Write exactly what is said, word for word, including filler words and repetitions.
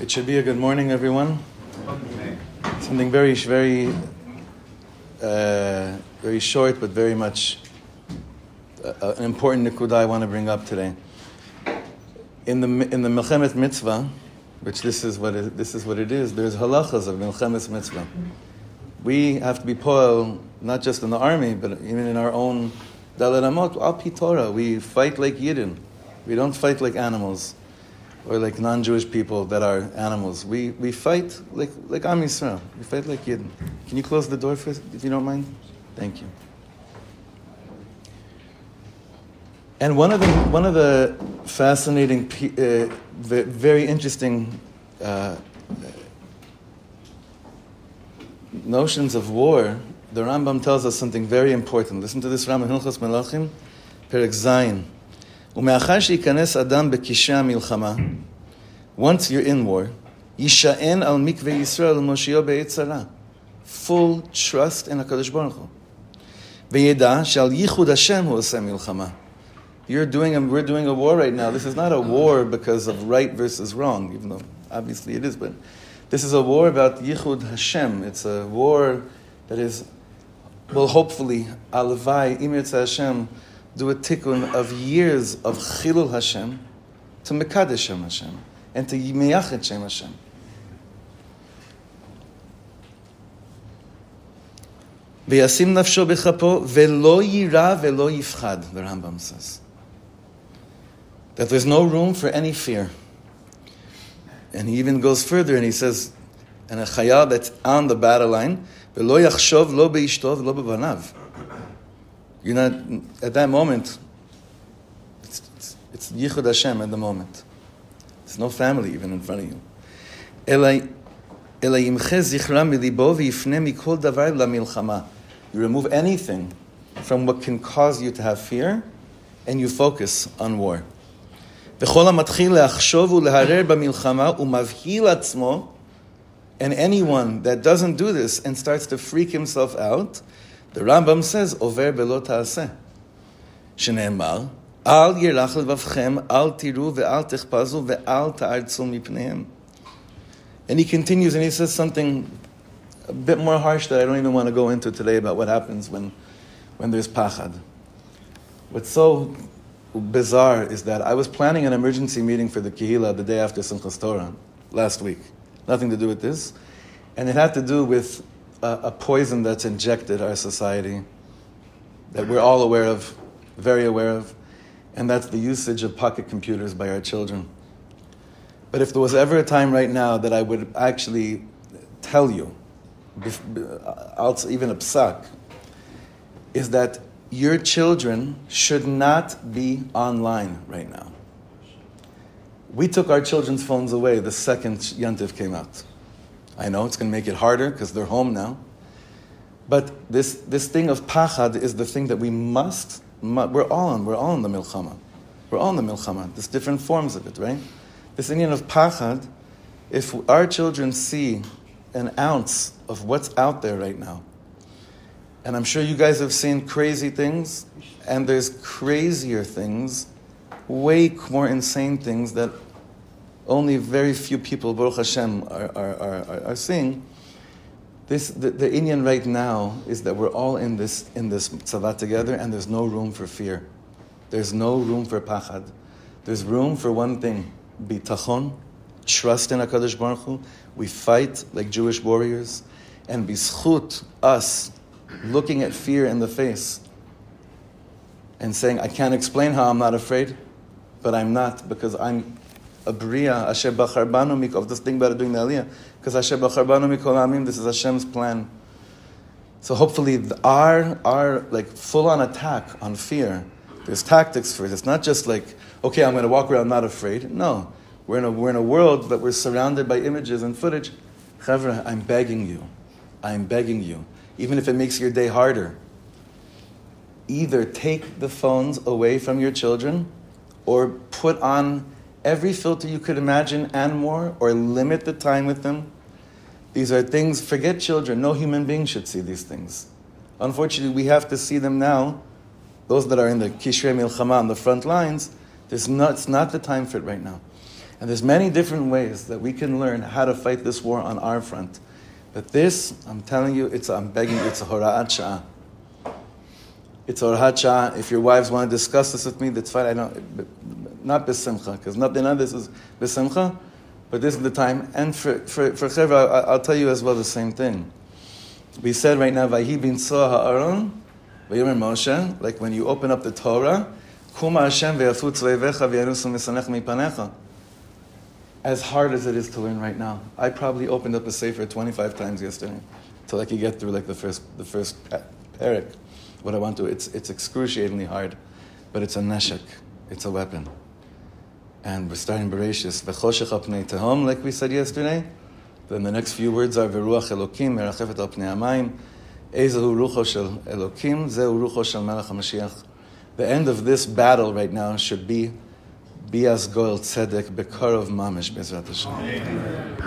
It should be a good morning, everyone. Something very, very, uh, very short, but very much uh, an important nekuda I want to bring up today. In the in the milchemet mitzvah, which this is what it, this is what it is. There's halachas of milchemet mitzvah. We have to be poel, not just in the army, but even in our own dalet amot al pi Torah. We fight like Yidden. We don't fight like animals, or like non-Jewish people that are animals. We we fight like like Am Yisrael. We fight like Yidden. Can you close the door first, if you don't mind? Thank you. And one of the one of the fascinating, uh, very interesting uh, notions of war, the Rambam tells us something very important. Listen to this Rambam, Hilchos Melachim, Perek Zayin. Umeachar sheikanes adam bekishei hamilchama, once you're in war, yisha'en al mikveh Yisrael u'moshio be'eit zara, full trust in HaKadosh Baruch Hu. Ve'yeda she'al Yichud Hashem hu oseh milchama. You're doing a, we're doing a war right now. This is not a war because of right versus wrong, even though obviously it is, but this is a war about Yichud Hashem. It's a war that is, well, hopefully, alavai, imirtza Hashem, do a tikkun of years of chilul Hashem to mekadesh Hashem and to yimeyachet Shem Hashem. Ve'asim nafsho b'chapo ve'lo yira ve'lo yifchad, the Rambam says. That there's no room for any fear. And he even goes further and he says, and a chayal that's on the battle line, ve'lo yachshov lo be'ishtov lo b'vanav. You're not, at that moment, it's, it's, it's Yichud Hashem at the moment. There's no family even in front of you. You remove anything from what can cause you to have fear, and you focus on war. And anyone that doesn't do this and starts to freak himself out, the Rambam says, "Over belo taaseh." Shneimar, al yirach levavchem, al tiru ve'al techpazu ve'al ta'artzu mipneihem. And he continues, and he says something a bit more harsh that I don't even want to go into today about what happens when, when there's pachad. What's so bizarre is that I was planning an emergency meeting for the Kehillah the day after Sanchas Torah last week. Nothing to do with this, and it had to do with a poison that's injected our society that we're all aware of, very aware of, and that's the usage of pocket computers by our children. But if there was ever a time right now that I would actually tell you, even a psak, is that your children should not be online right now. We took our children's phones away the second Yontif came out. I know it's going to make it harder because they're home now. But this this thing of pachad is the thing that we must, must we're all in, we're all in the milchama. We're all in the milchama. There's different forms of it, right? This Indian of pachad, if our children see an ounce of what's out there right now, and I'm sure you guys have seen crazy things, and there's crazier things, way more insane things that only very few people, Baruch Hashem, are are, are, are seeing. This the, the Indian right now is that we're all in this in this tzavah together, and there's no room for fear. There's no room for pachad. There's room for one thing: bitachon, trust in HaKadosh Baruch Hu. We fight like Jewish warriors, and bizchut us looking at fear in the face and saying, "I can't explain how I'm not afraid, but I'm not because I'm." A Briya, Asher bachar banu mikol of this thing about doing the aliyah, because Asher bachar banu mikol amim, this is Hashem's plan. So hopefully, the, our our like full on attack on fear. There's tactics for it. It's not just like, okay, I'm going to walk around not afraid. No, we're in a we're in a world that we're surrounded by images and footage. Chavra, I'm begging you, I'm begging you, even if it makes your day harder. Either take the phones away from your children, or put on every filter you could imagine and more, or limit the time with them. These are things, forget children, no human being should see these things. Unfortunately, we have to see them now. Those that are in the Kishrei Milchama on the front lines, there's not, it's not the time for it right now. And there's many different ways that we can learn how to fight this war on our front. But this, I'm telling you, it's I'm begging you, it's a hora'at shah. It's a hora'at shah. If your wives want to discuss this with me, that's fine. I don't, not b'simcha, because nothing on this is b'simcha, but this is the time. And for for, for chevra, I'll tell you as well the same thing. We said right now, Vayihi bintzoa ha'aron, Vayomer Moshe, like when you open up the Torah, Kuma Hashem ve'yafutzu oyvecha ve'yanusu m'sanecha mi'panecha. As hard as it is to learn right now, I probably opened up a sefer twenty-five times yesterday till I could get through like the first the first parak. What I want to, it's it's excruciatingly hard, but it's a neshak, it's a weapon, and we're starting Bereishis V'chosheck al pnei Tehom, like we said yesterday. Then the next few words are V'ruach Elokim merachefet al pnei hamayim, zehu rucho shel Elokim, zehu rucho shel Melech HaMashiach. The end of this battle right now should be b'vias goel tzedek bekarov mamish bezrat Hashem.